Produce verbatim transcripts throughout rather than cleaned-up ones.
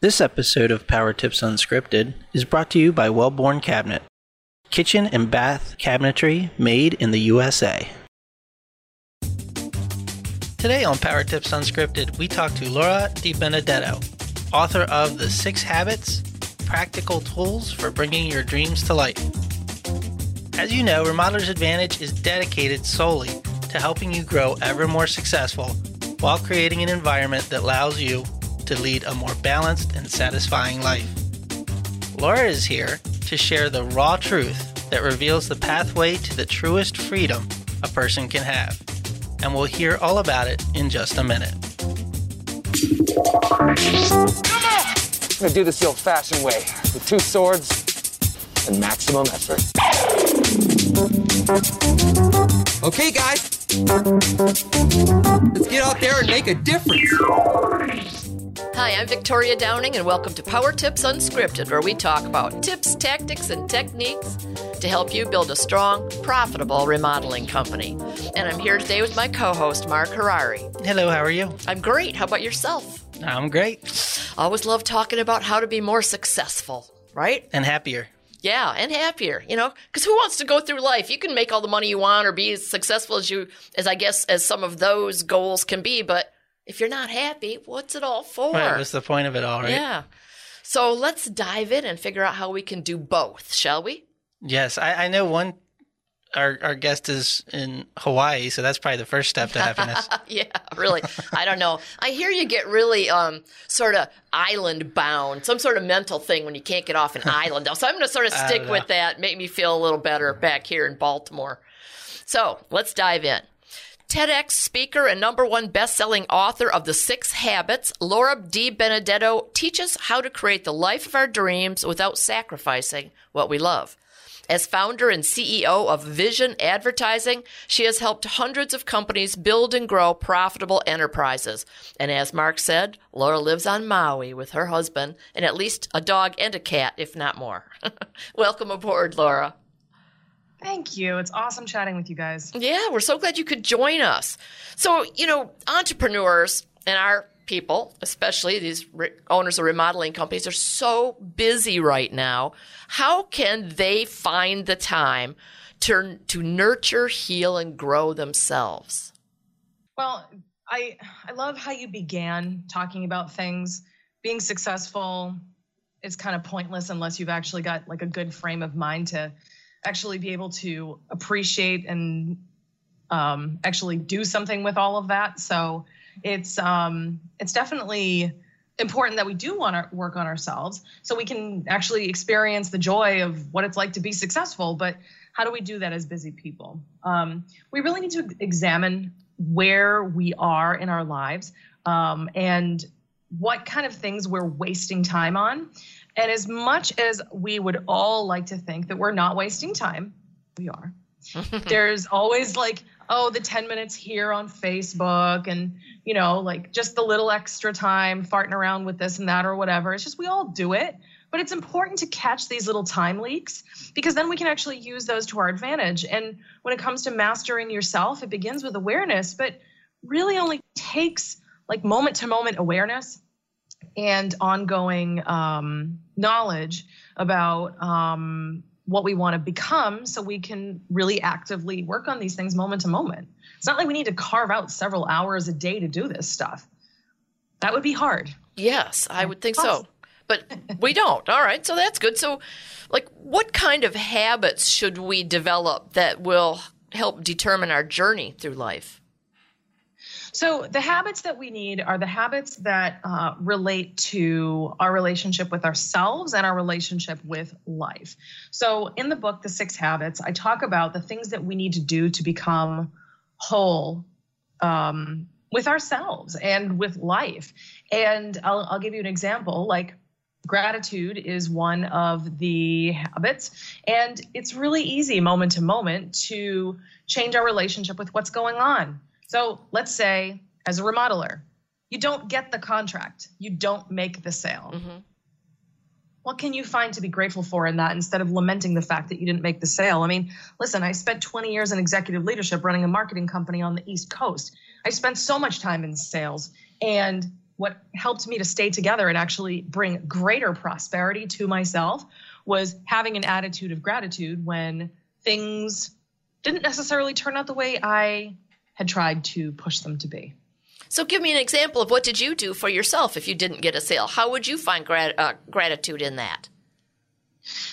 This episode of Power Tips Unscripted is brought to you by Wellborn Cabinet, kitchen and bath cabinetry made in the U S A. Today on Power Tips Unscripted, we talk to Laura DiBenedetto, author of The Six Habits, Practical Tools for Bringing Your Dreams to Life. As you know, Remodelers Advantage is dedicated solely to helping you grow ever more successful while creating an environment that allows you to lead a more balanced and satisfying life. Laura is here to share the raw truth that reveals the pathway to the truest freedom a person can have, and we'll hear all about it in just a minute. I'm gonna do this the old-fashioned way, with two swords and maximum effort. Okay, guys, let's get out there and make a difference. Hi, I'm Victoria Downing, and welcome to Power Tips Unscripted, where we talk about tips, tactics, and techniques to help you build a strong, profitable remodeling company. And I'm here today with my co-host, Mark Harari. Hello, how are you? I'm great. How about yourself? I'm great. I always love talking about how to be more successful, right? And happier. Yeah, and happier, you know, because who wants to go through life? You can make all the money you want or be as successful as you, as I guess, as some of those goals can be, but if you're not happy, what's it all for? Right, what's the point of it all, right? Yeah. So let's dive in and figure out how we can do both, shall we? Yes. I, I know one, our, our guest is in Hawaii, so that's probably the first step to happiness. Yeah, really. I don't know. I hear you get really um, sort of island bound, some sort of mental thing when you can't get off an island. So I'm going to sort of stick with that, make me feel a little better back here in Baltimore. So let's dive in. TEDx speaker and number one best-selling author of The Six Habits, Laura DiBenedetto teaches how to create the life of our dreams without sacrificing what we love. As founder and C E O of Vision Advertising, she has helped hundreds of companies build and grow profitable enterprises. And as Mark said, Laura lives on Maui with her husband and at least a dog and a cat, if not more. Welcome aboard, Laura. Thank you. It's awesome chatting with you guys. Yeah, we're so glad you could join us. So, you know, entrepreneurs and our people, especially these re- owners of remodeling companies, are so busy right now. How can they find the time to, to nurture, heal, and grow themselves? Well, I I love how you began talking about things. Being successful is kind of pointless unless you've actually got like a good frame of mind to actually be able to appreciate and um, actually do something with all of that. So it's um, it's definitely important that we do want to work on ourselves so we can actually experience the joy of what it's like to be successful. But how do we do that as busy people? Um, we really need to examine where we are in our lives um, and what kind of things we're wasting time on. And as much as we would all like to think that we're not wasting time, we are. There's always like, oh, the ten minutes here on Facebook and, you know, like just the little extra time farting around with this and that or whatever. It's just we all do it. But it's important to catch these little time leaks because then we can actually use those to our advantage. And when it comes to mastering yourself, it begins with awareness, but really only takes like moment to moment awareness and ongoing um, knowledge about um, what we want to become so we can really actively work on these things moment to moment. It's not like we need to carve out several hours a day to do this stuff. That would be hard. Yes, I would think so. But we don't. All right, so that's good. So, like, what kind of habits should we develop that will help determine our journey through life? So the habits that we need are the habits that uh, relate to our relationship with ourselves and our relationship with life. So in the book, The Six Habits, I talk about the things that we need to do to become whole um, with ourselves and with life. And I'll, I'll give you an example. Like gratitude is one of the habits, and it's really easy moment to moment to change our relationship with what's going on. So let's say as a remodeler, you don't get the contract. You don't make the sale. Mm-hmm. What can you find to be grateful for in that instead of lamenting the fact that you didn't make the sale? I mean, listen, I spent twenty years in executive leadership running a marketing company on the East Coast. I spent so much time in sales and what helped me to stay together and actually bring greater prosperity to myself was having an attitude of gratitude when things didn't necessarily turn out the way I had tried to push them to be. So give me an example of what did you do for yourself if you didn't get a sale? How would you find grat- uh, gratitude in that?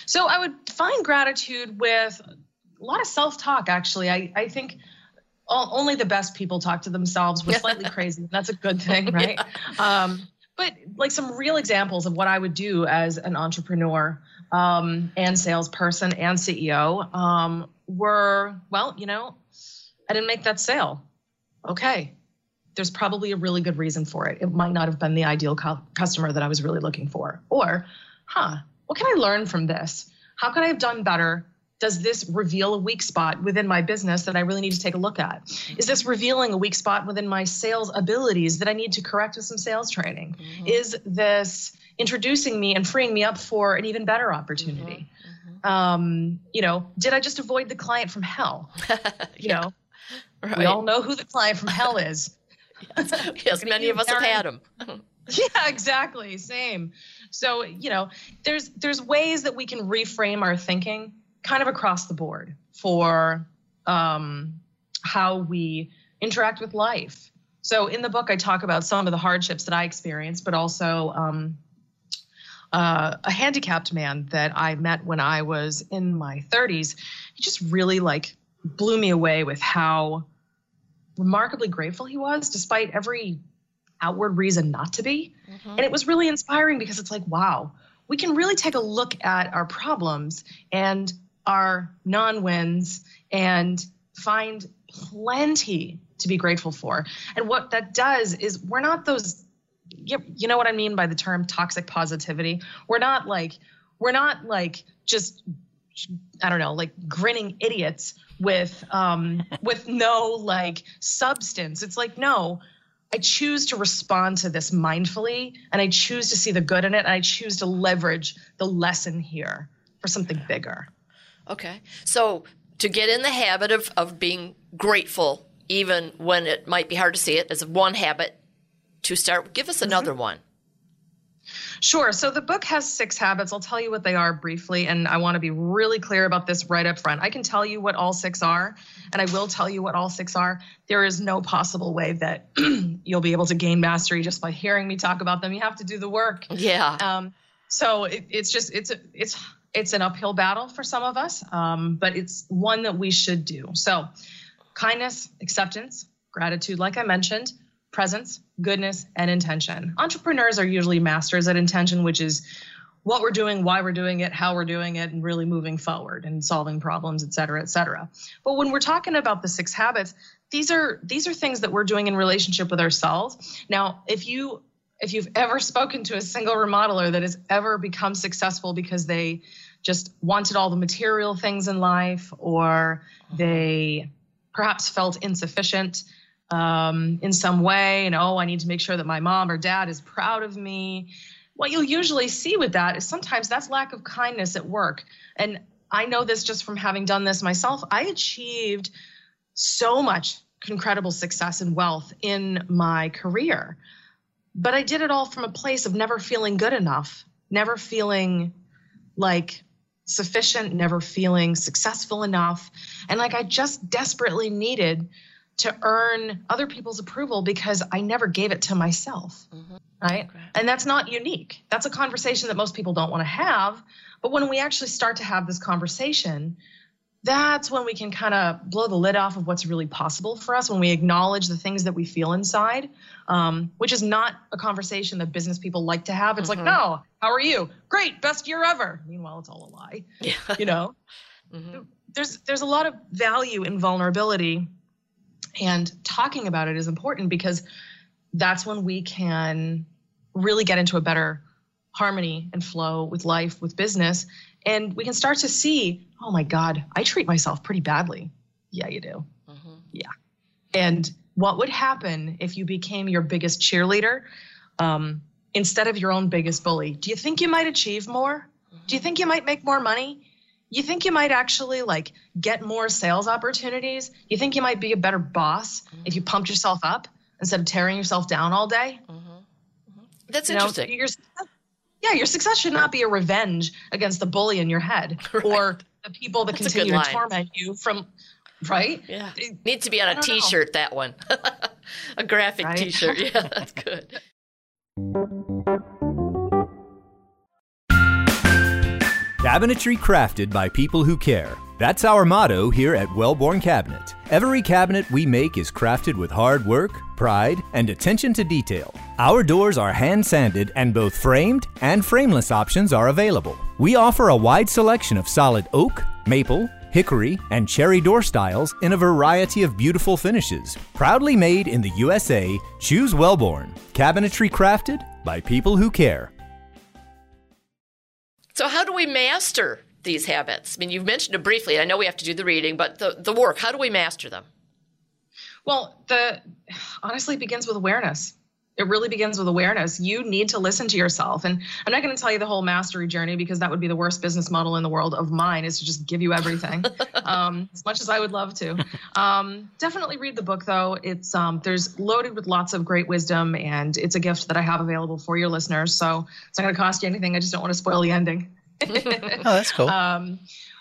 So I would find gratitude with a lot of self-talk, actually. I, I think all, only the best people talk to themselves. We're slightly crazy. That's a good thing, right? Yeah. Um, but like some real examples of what I would do as an entrepreneur um, and salesperson and C E O um, were, well, you know, I didn't make that sale. Okay. There's probably a really good reason for it. It might not have been the ideal co- customer that I was really looking for. Or, huh, what can I learn from this? How could I have done better? Does this reveal a weak spot within my business that I really need to take a look at? Is this revealing a weak spot within my sales abilities that I need to correct with some sales training? Mm-hmm. Is this introducing me and freeing me up for an even better opportunity? Mm-hmm. Mm-hmm. Um, you know, did I just avoid the client from hell? You yeah. know, right. We all know who the client from hell is. Yes, yes many of us have had them. Yeah, exactly. Same. So, you know, there's there's ways that we can reframe our thinking kind of across the board for um, how we interact with life. So in the book, I talk about some of the hardships that I experienced, but also um, uh, a handicapped man that I met when I was in my thirties. He just really like blew me away with how remarkably grateful he was despite every outward reason not to be. Mm-hmm. And it was really inspiring because it's like, wow, we can really take a look at our problems and our non-wins and find plenty to be grateful for. And what that does is we're not those, you know what I mean by the term toxic positivity? We're not like, we're not like just, I don't know, like grinning idiots with, um, with no like substance. It's like, no, I choose to respond to this mindfully and I choose to see the good in it. And I choose to leverage the lesson here for something bigger. Okay. So to get in the habit of, of being grateful, even when it might be hard to see it, is one habit to start. Give us another mm-hmm. one. Sure. So the book has six habits. I'll tell you what they are briefly, and I want to be really clear about this right up front. I can tell you what all six are, and I will tell you what all six are. There is no possible way that you'll be able to gain mastery just by hearing me talk about them. You have to do the work. Yeah. Um, so it, it's just it's it's it's an uphill battle for some of us, um, but it's one that we should do. So kindness, acceptance, gratitude, like I mentioned, presence, goodness, and intention. Entrepreneurs are usually masters at intention, which is what we're doing, why we're doing it, how we're doing it, and really moving forward and solving problems, et cetera, et cetera. But when we're talking about the six habits, these are these are things that we're doing in relationship with ourselves. Now, if you if you've ever spoken to a single remodeler that has ever become successful because they just wanted all the material things in life, or they perhaps felt insufficient um, in some way, and, oh, I need to make sure that my mom or dad is proud of me. What you'll usually see with that is sometimes that's lack of kindness at work. And I know this just from having done this myself. I achieved so much incredible success and wealth in my career, but I did it all from a place of never feeling good enough, never feeling like sufficient, never feeling successful enough. And like, I just desperately needed to earn other people's approval because I never gave it to myself, mm-hmm. right? Okay. And that's not unique. That's a conversation that most people don't want to have. But when we actually start to have this conversation, that's when we can kind of blow the lid off of what's really possible for us, when we acknowledge the things that we feel inside, um, which is not a conversation that business people like to have. It's mm-hmm. like, no, how are you? Great, best year ever. Meanwhile, it's all a lie, yeah. you know? mm-hmm. There's there's a lot of value in vulnerability. And talking about it is important because that's when we can really get into a better harmony and flow with life, with business. And we can start to see, oh my God, I treat myself pretty badly. Yeah, you do. Mm-hmm. Yeah. And what would happen if you became your biggest cheerleader um, instead of your own biggest bully? Do you think you might achieve more? Mm-hmm. Do you think you might make more money? You think you might actually like get more sales opportunities? You think you might be a better boss mm-hmm. if you pumped yourself up instead of tearing yourself down all day? Mm-hmm. That's interesting. You know, your, yeah, your success should not be a revenge against the bully in your head right. or the people that That's continue to torment you from, right? Yeah. It needs to be on a t-shirt, know. That one. A graphic right? t-shirt. Yeah, that's good. Cabinetry crafted by people who care. That's our motto here at Wellborn Cabinet. Every cabinet we make is crafted with hard work, pride, and attention to detail. Our doors are hand-sanded, and both framed and frameless options are available. We offer a wide selection of solid oak, maple, hickory, and cherry door styles in a variety of beautiful finishes. Proudly made in the U S A, choose Wellborn. Cabinetry crafted by people who care. So how do we master these habits? I mean, you've mentioned it briefly. I know we have to do the reading, but the, the work, how do we master them? Well, the honestly, it begins with awareness. It really begins with awareness. You need to listen to yourself. And I'm not going to tell you the whole mastery journey because that would be the worst business model in the world of mine, is to just give you everything, um, as much as I would love to. Um, definitely read the book, though. It's um, there's loaded with lots of great wisdom, and it's a gift that I have available for your listeners. So it's not going to cost you anything. I just don't want to spoil the ending. Oh, that's cool. Um,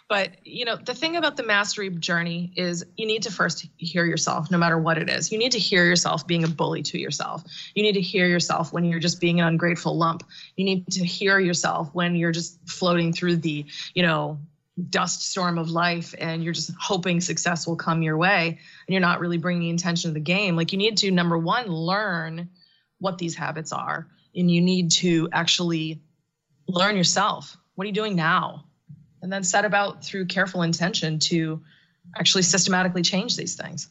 but, you know, the thing about the mastery journey is you need to first hear yourself, no matter what it is. You need to hear yourself being a bully to yourself. You need to hear yourself when you're just being an ungrateful lump. You need to hear yourself when you're just floating through the, you know, dust storm of life and you're just hoping success will come your way and you're not really bringing intention to the game. Like, you need to, number one, learn what these habits are, and you need to actually learn yourself. What are you doing now? And then set about, through careful intention, to actually systematically change these things.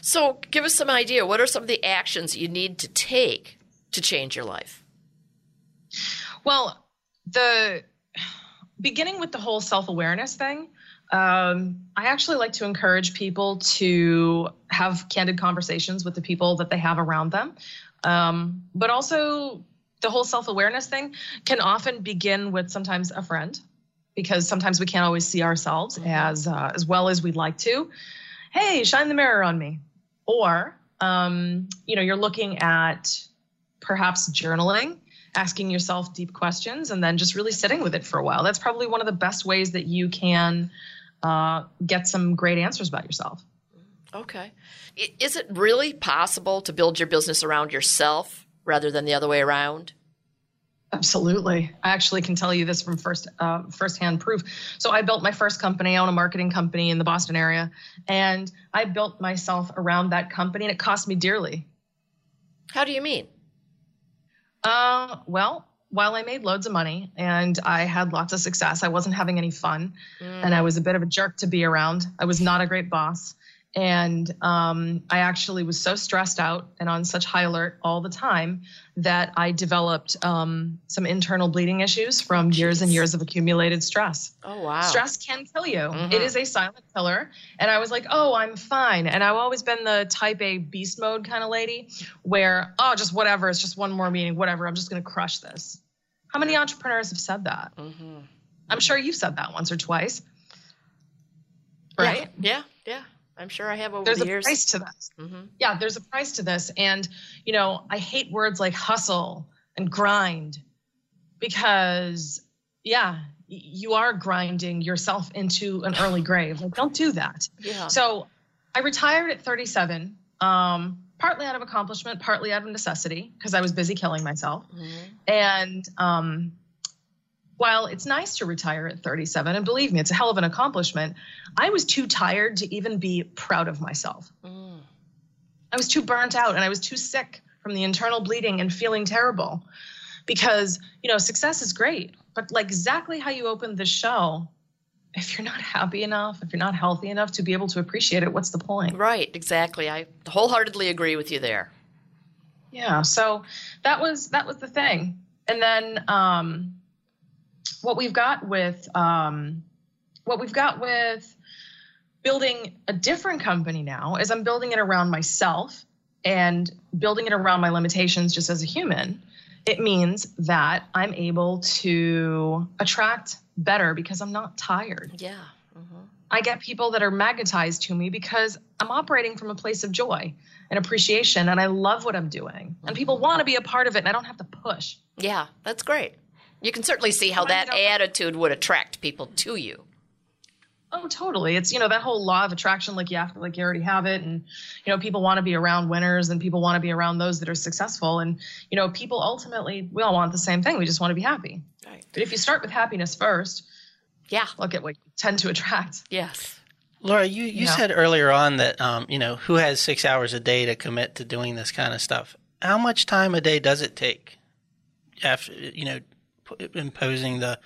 So give us some idea. What are some of the actions you need to take to change your life? Well, the beginning with the whole self-awareness thing, um, I actually like to encourage people to have candid conversations with the people that they have around them, um, but also the whole self-awareness thing can often begin with sometimes a friend, because sometimes we can't always see ourselves mm-hmm. as uh, as well as we'd like to. Hey, shine the mirror on me. Or, um, you know, you're looking at perhaps journaling, asking yourself deep questions, and then just really sitting with it for a while. That's probably one of the best ways that you can uh, get some great answers about yourself. Okay. Is it really possible to build your business around yourself rather than the other way around? Absolutely. I actually can tell you this from first uh, firsthand proof. So I built my first company. I own a marketing company in the Boston area, and I built myself around that company, and it cost me dearly. How do you mean? Uh, well, while I made loads of money and I had lots of success, I wasn't having any fun, mm. and I was a bit of a jerk to be around. I was not a great boss, and um, I actually was so stressed out and on such high alert all the time that I developed um, some internal bleeding issues from Jeez. years and years of accumulated stress. Oh, wow. Stress can kill you. Mm-hmm. It is a silent killer. And I was like, oh, I'm fine. And I've always been the type A beast mode kind of lady where, oh, just whatever. It's just one more meeting, whatever. I'm just going to crush this. How many entrepreneurs have said that? Mm-hmm. I'm sure you've said that once or twice. Right? Yeah, yeah. yeah. I'm sure I have over there's the years. There's a price to this. Mm-hmm. Yeah, there's a price to this. And, you know, I hate words like hustle and grind because, yeah, you are grinding yourself into an early grave. Like, don't do that. Yeah. So I retired at thirty-seven, um, partly out of accomplishment, partly out of necessity, because I was busy killing myself. Mm-hmm. And um, while it's nice to retire at thirty-seven, and believe me, it's a hell of an accomplishment, I was too tired to even be proud of myself. Mm. I was too burnt out, and I was too sick from the internal bleeding and feeling terrible because, you know, success is great, but like exactly how you opened the show, if you're not happy enough, if you're not healthy enough to be able to appreciate it, what's the point? Right, exactly. I wholeheartedly agree with you there. Yeah, so that was that was the thing. And then um What we've got with um, what we've got with building a different company now is I'm building it around myself and building it around my limitations just as a human. It means that I'm able to attract better because I'm not tired. Yeah. Mm-hmm. I get people that are magnetized to me because I'm operating from a place of joy and appreciation, and I love what I'm doing. And people want to be a part of it, and I don't have to push. Yeah, that's great. You can certainly see how that attitude would attract people to you. Oh, totally. It's, you know, that whole law of attraction, like you have to, like you already have it. And, you know, people want to be around winners and people want to be around those that are successful. And, you know, people ultimately, we all want the same thing. We just want to be happy. Right. But if you start with happiness first, yeah, look at what you tend to attract. Yes. Laura, you, you, you know? said earlier on that, um, you know, who has six hours a day to commit to doing this kind of stuff? How much time a day does it take after, you know, p- imposing the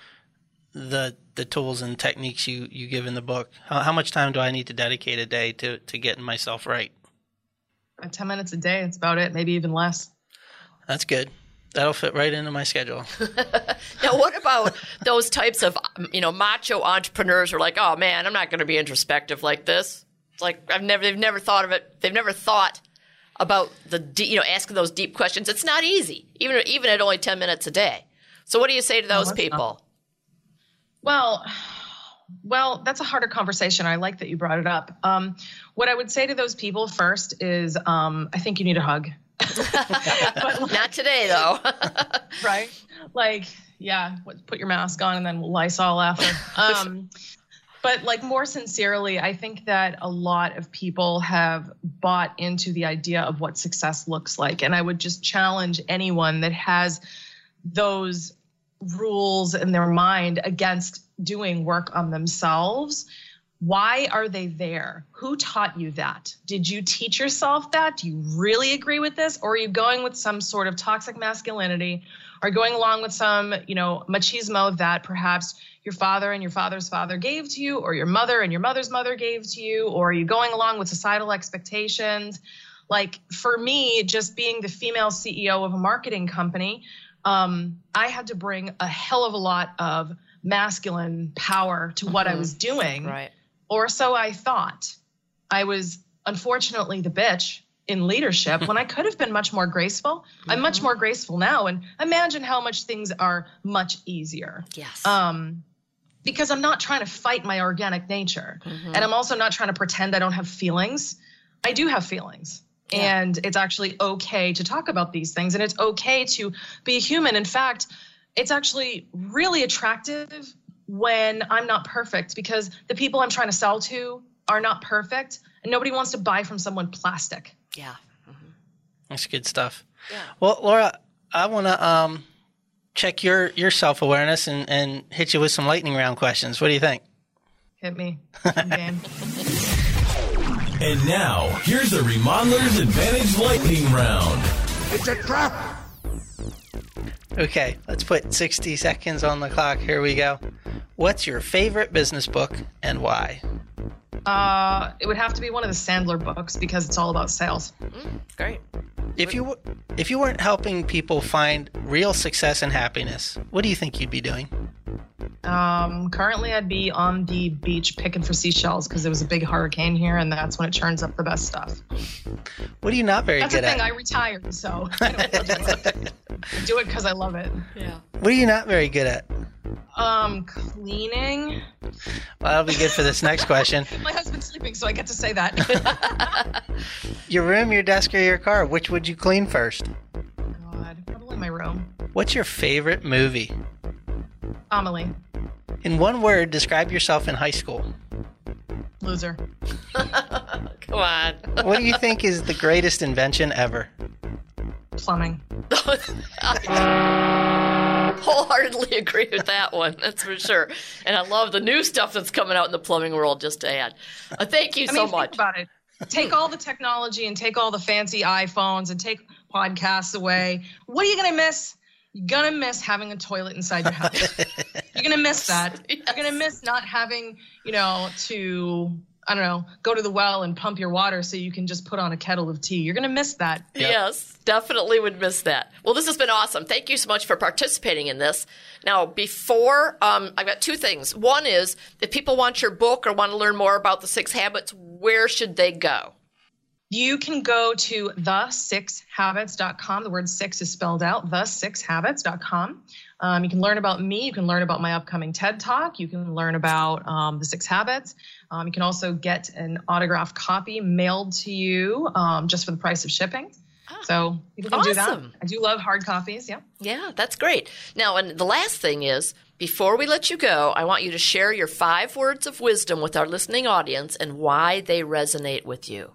the the tools and techniques you, you give in the book? How, how much time do I need to dedicate a day to, to getting myself right? ten minutes a day. That's about it. Maybe even less. That's good. That'll fit right into my schedule. Now, what about those types of, you know, macho entrepreneurs who are like, oh man, I'm not going to be introspective like this. It's like, I've never, they've never thought of it. They've never thought about the, you know, asking those deep questions. It's not easy, even, even at only ten minutes a day. So what do you say to those oh, people? Not- Well, well, that's a harder conversation. I like that you brought it up. Um, what I would say to those people first is, um, I think you need a hug. But like, not today, though. Right? Like, yeah, put your mask on and then we'll Lysol after. Um, but like more sincerely, I think that a lot of people have bought into the idea of what success looks like. And I would just challenge anyone that has those rules in their mind against doing work on themselves. Why are they there? Who taught you that? Did you teach yourself that? Do you really agree with this? Or are you going with some sort of toxic masculinity or going along with some, you know, machismo that perhaps your father and your father's father gave to you, or your mother and your mother's mother gave to you, or are you going along with societal expectations? Like for me, just being the female C E O of a marketing company, Um, I had to bring a hell of a lot of masculine power to what mm-hmm. I was doing, right? Or so I thought. I was unfortunately the bitch in leadership when I could have been much more graceful. Mm-hmm. I'm much more graceful now, and imagine how much things are much easier. Yes. Um, because I'm not trying to fight my organic nature, mm-hmm. and I'm also not trying to pretend I don't have feelings. I do have feelings. Yeah. And it's actually okay to talk about these things, and it's okay to be human. In fact, it's actually really attractive when I'm not perfect, because the people I'm trying to sell to are not perfect, and nobody wants to buy from someone plastic. Yeah. Mm-hmm. That's good stuff. Yeah. Well, Laura, I want to um, check your, your self-awareness and, and hit you with some lightning round questions. What do you think? Hit me. I'm game. And now, here's the Remodelers Advantage lightning round. It's a trap! Okay, let's put sixty seconds on the clock. Here we go. What's your favorite business book and why? Uh, it would have to be one of the Sandler books because it's all about sales. Mm, great. If you, if you weren't helping people find real success and happiness, what do you think you'd be doing? Um, currently I'd be on the beach picking for seashells because there was a big hurricane here, and that's when it churns up the best stuff. What are you not very that's good at? That's the thing, I retired, so I don't do it because I love it. Yeah. What are you not very good at? Um, cleaning. Well, that'll be good for this next question. My husband's sleeping, so I get to say that. Your room, your desk, or your car, which would you clean first? God, probably my room. What's your favorite movie? Amelie. In one word, describe yourself in high school. Loser. Come on. What do you think is the greatest invention ever? Plumbing. I wholeheartedly agree with that one. That's for sure. And I love the new stuff that's coming out in the plumbing world, just to add. Uh, thank you I so mean, much. Think about it. Take all the technology and take all the fancy iPhones and take podcasts away. What are you going to miss? You're going to miss having a toilet inside your house. You're going to miss that. Yes. You're going to miss not having, you know, to, I don't know, go to the well and pump your water so you can just put on a kettle of tea. You're going to miss that. Yep. Yes, definitely would miss that. Well, this has been awesome. Thank you so much for participating in this. Now, before, um, I've got two things. One is, if people want your book or want to learn more about The Six Habits, where should they go? You can go to the six habits dot com. The word six is spelled out, the six habits dot com. Um, you can learn about me. You can learn about my upcoming TED Talk. You can learn about um, The Six Habits. Um, you can also get an autographed copy mailed to you um, just for the price of shipping. So you can awesome. do that. I do love hard copies. Yeah. Yeah, that's great. Now, and the last thing is, before we let you go, I want you to share your five words of wisdom with our listening audience and why they resonate with you.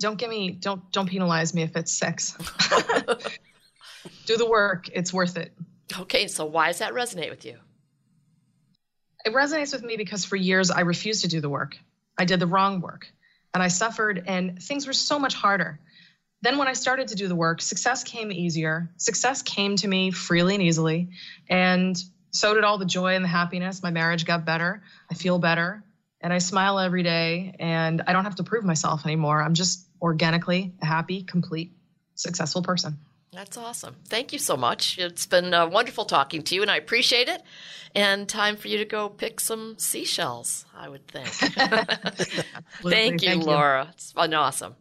Don't give me, don't, don't penalize me if it's six. Do the work. It's worth it. Okay. So why does that resonate with you? It resonates with me because for years I refused to do the work. I did the wrong work and I suffered and things were so much harder. Then when I started to do the work, success came easier. Success came to me freely and easily. And so did all the joy and the happiness. My marriage got better. I feel better. And I smile every day. And I don't have to prove myself anymore. I'm just organically a happy, complete, successful person. That's awesome. Thank you so much. It's been uh, wonderful talking to you, and I appreciate it. And time for you to go pick some seashells, I would think. Thank you, Thank Laura. You. It's been awesome.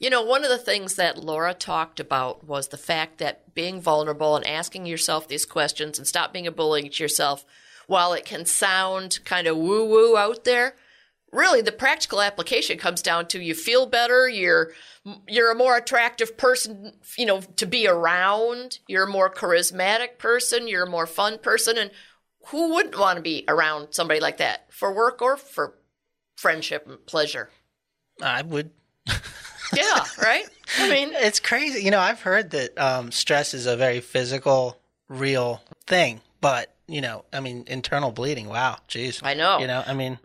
You know, one of the things that Laura talked about was the fact that being vulnerable and asking yourself these questions and stop being a bully to yourself, while it can sound kind of woo-woo out there, really the practical application comes down to you feel better, you're you're a more attractive person, you know, to be around, you're a more charismatic person, you're a more fun person, and who wouldn't want to be around somebody like that for work or for friendship and pleasure? I would. Yeah, right? I mean, it's crazy. You know, I've heard that um, stress is a very physical, real thing. But, you know, I mean, internal bleeding. Wow, geez. I know. You know, I mean.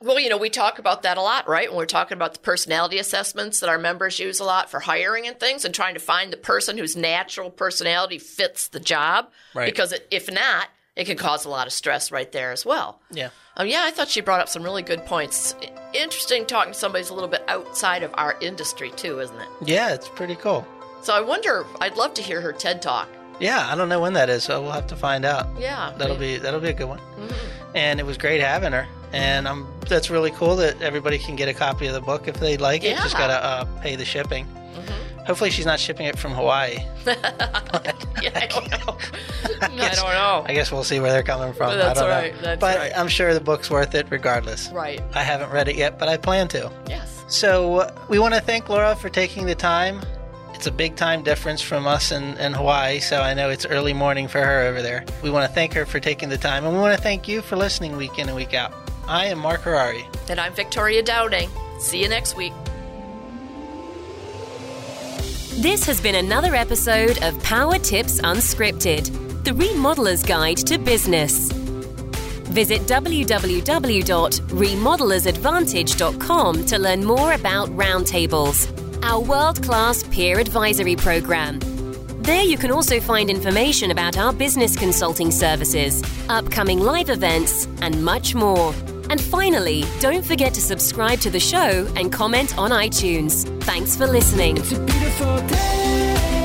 Well, you know, we talk about that a lot, right? When we're talking about the personality assessments that our members use a lot for hiring and things and trying to find the person whose natural personality fits the job. Right. Because it, if not, it can cause a lot of stress right there as well. Yeah. Um, yeah, I thought she brought up some really good points. Interesting talking to somebody who's a little bit outside of our industry too, isn't it? Yeah, it's pretty cool. So I wonder, I'd love to hear her TED Talk. Yeah, I don't know when that is, so we'll have to find out. Yeah. That'll be that'll be a good one. Mm-hmm. And it was great having her. And um, that's really cool that everybody can get a copy of the book if they'd like it. Yeah. Just got to uh, pay the shipping. Mm-hmm. Hopefully she's not shipping it from Hawaii. Yeah, I don't know. I, guess, I don't know. I guess we'll see where they're coming from. That's I don't right. know. That's but right. I'm sure the book's worth it regardless. Right. I haven't read it yet, but I plan to. Yes. So we want to thank Laura for taking the time. It's a big time difference from us in, in Hawaii, so I know it's early morning for her over there. We want to thank her for taking the time, and we want to thank you for listening week in and week out. I am Mark Harari. And I'm Victoria Dowding. See you next week. This has been another episode of Power Tips Unscripted, the Remodeler's Guide to Business. Visit w w w dot remodelers advantage dot com to learn more about Roundtables, our world-class peer advisory program. There you can also find information about our business consulting services, upcoming live events, and much more. And finally, don't forget to subscribe to the show and comment on iTunes. Thanks for listening. It's a beautiful day.